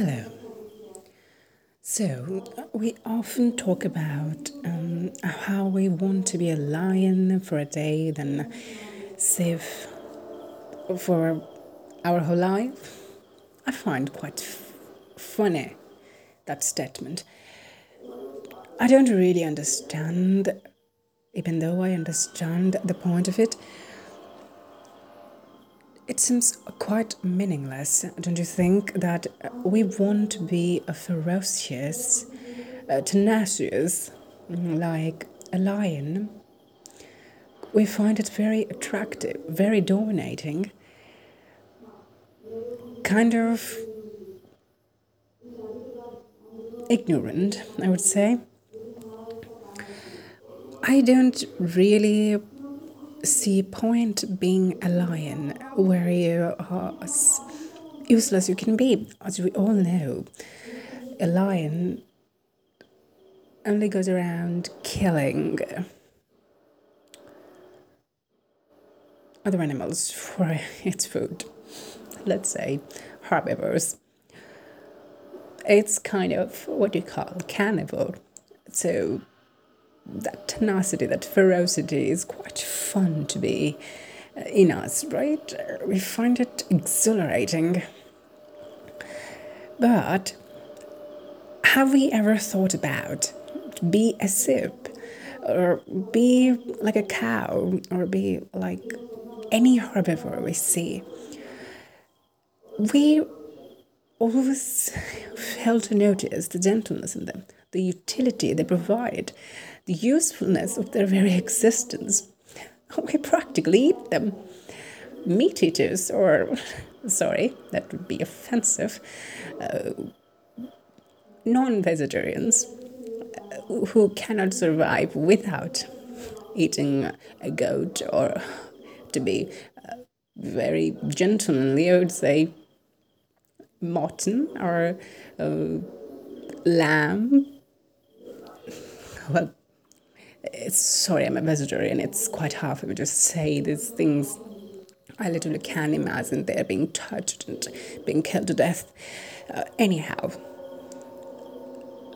Hello. So, we often talk about how we want to be a lion for a day, then safe for our whole life. I find quite funny that statement. I don't really understand, even though I understand the point of it. It seems quite meaningless, don't you think, that we want to be a ferocious, tenacious, like a lion. We find it very attractive, very dominating, kind of ignorant, I would say. I don't really see point being a lion where you are as useless as you can be. As we all know, a lion only goes around killing other animals for its food, let's say herbivores. It's kind of what you call carnivore. So that tenacity, that ferocity is quite fun to be in us, right? We find it exhilarating. But have we ever thought about be a sheep, or be like a cow, or be like any herbivore we see? We always fail to notice the gentleness in them, the utility they provide, the usefulness of their very existence. We practically eat them. Meat eaters, or, sorry, that would be offensive, non-vegetarians who cannot survive without eating a goat, or to be very gentlemanly, I would say, mutton or lamb. Well, sorry, I'm a vegetarian. It's quite hard for me to say these things. I literally can imagine they're being touched and being killed to death. Anyhow,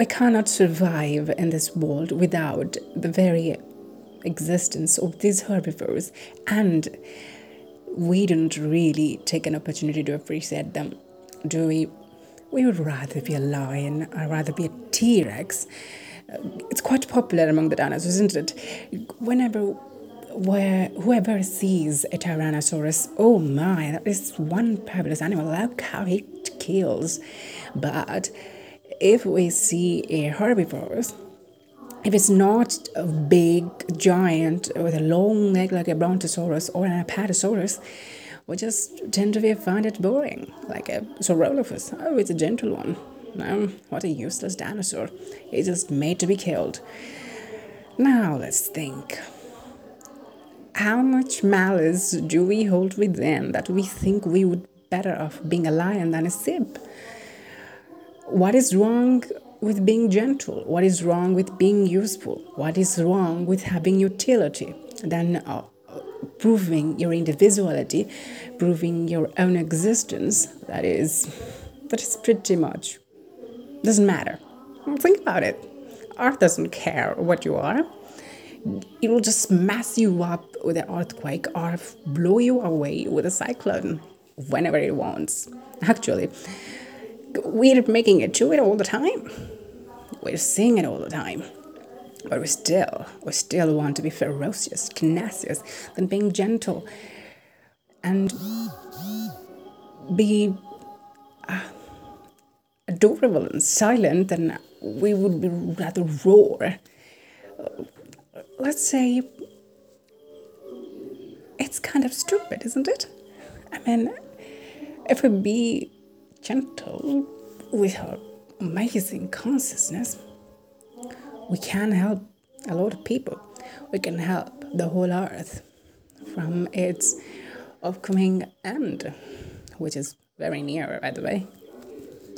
we cannot survive in this world without the very existence of these herbivores, and we don't really take an opportunity to appreciate them, do we? We would rather be a lion, or rather be a T-Rex. It's quite popular among the dinosaurs, isn't it? Whoever sees a Tyrannosaurus, oh my, that is one fabulous animal, look how it kills. But if we see a herbivore, if it's not a big giant with a long neck like a Brontosaurus or an Apatosaurus, we just tend to find it boring, like a Saurolophus. Oh, it's a gentle one. No, what a useless dinosaur. It's just made to be killed. Now let's think. How much malice do we hold within that we think we would better off being a lion than a sheep? What is wrong with being gentle? What is wrong with being useful? What is wrong with having utility? Then proving your individuality, proving your own existence, that is pretty much, doesn't matter. Think about it. Earth doesn't care what you are. It will just mess you up with an earthquake or blow you away with a cyclone whenever it wants. Actually, we're making it to it all the time. We're seeing it all the time. But we still want to be ferocious, tenacious, than being gentle and be adorable and silent, and we would be rather roar. Let's say it's kind of stupid, isn't it? I mean, if we be gentle with our amazing consciousness, we can help a lot of people. We can help the whole earth from its upcoming end, which is very near, by the way.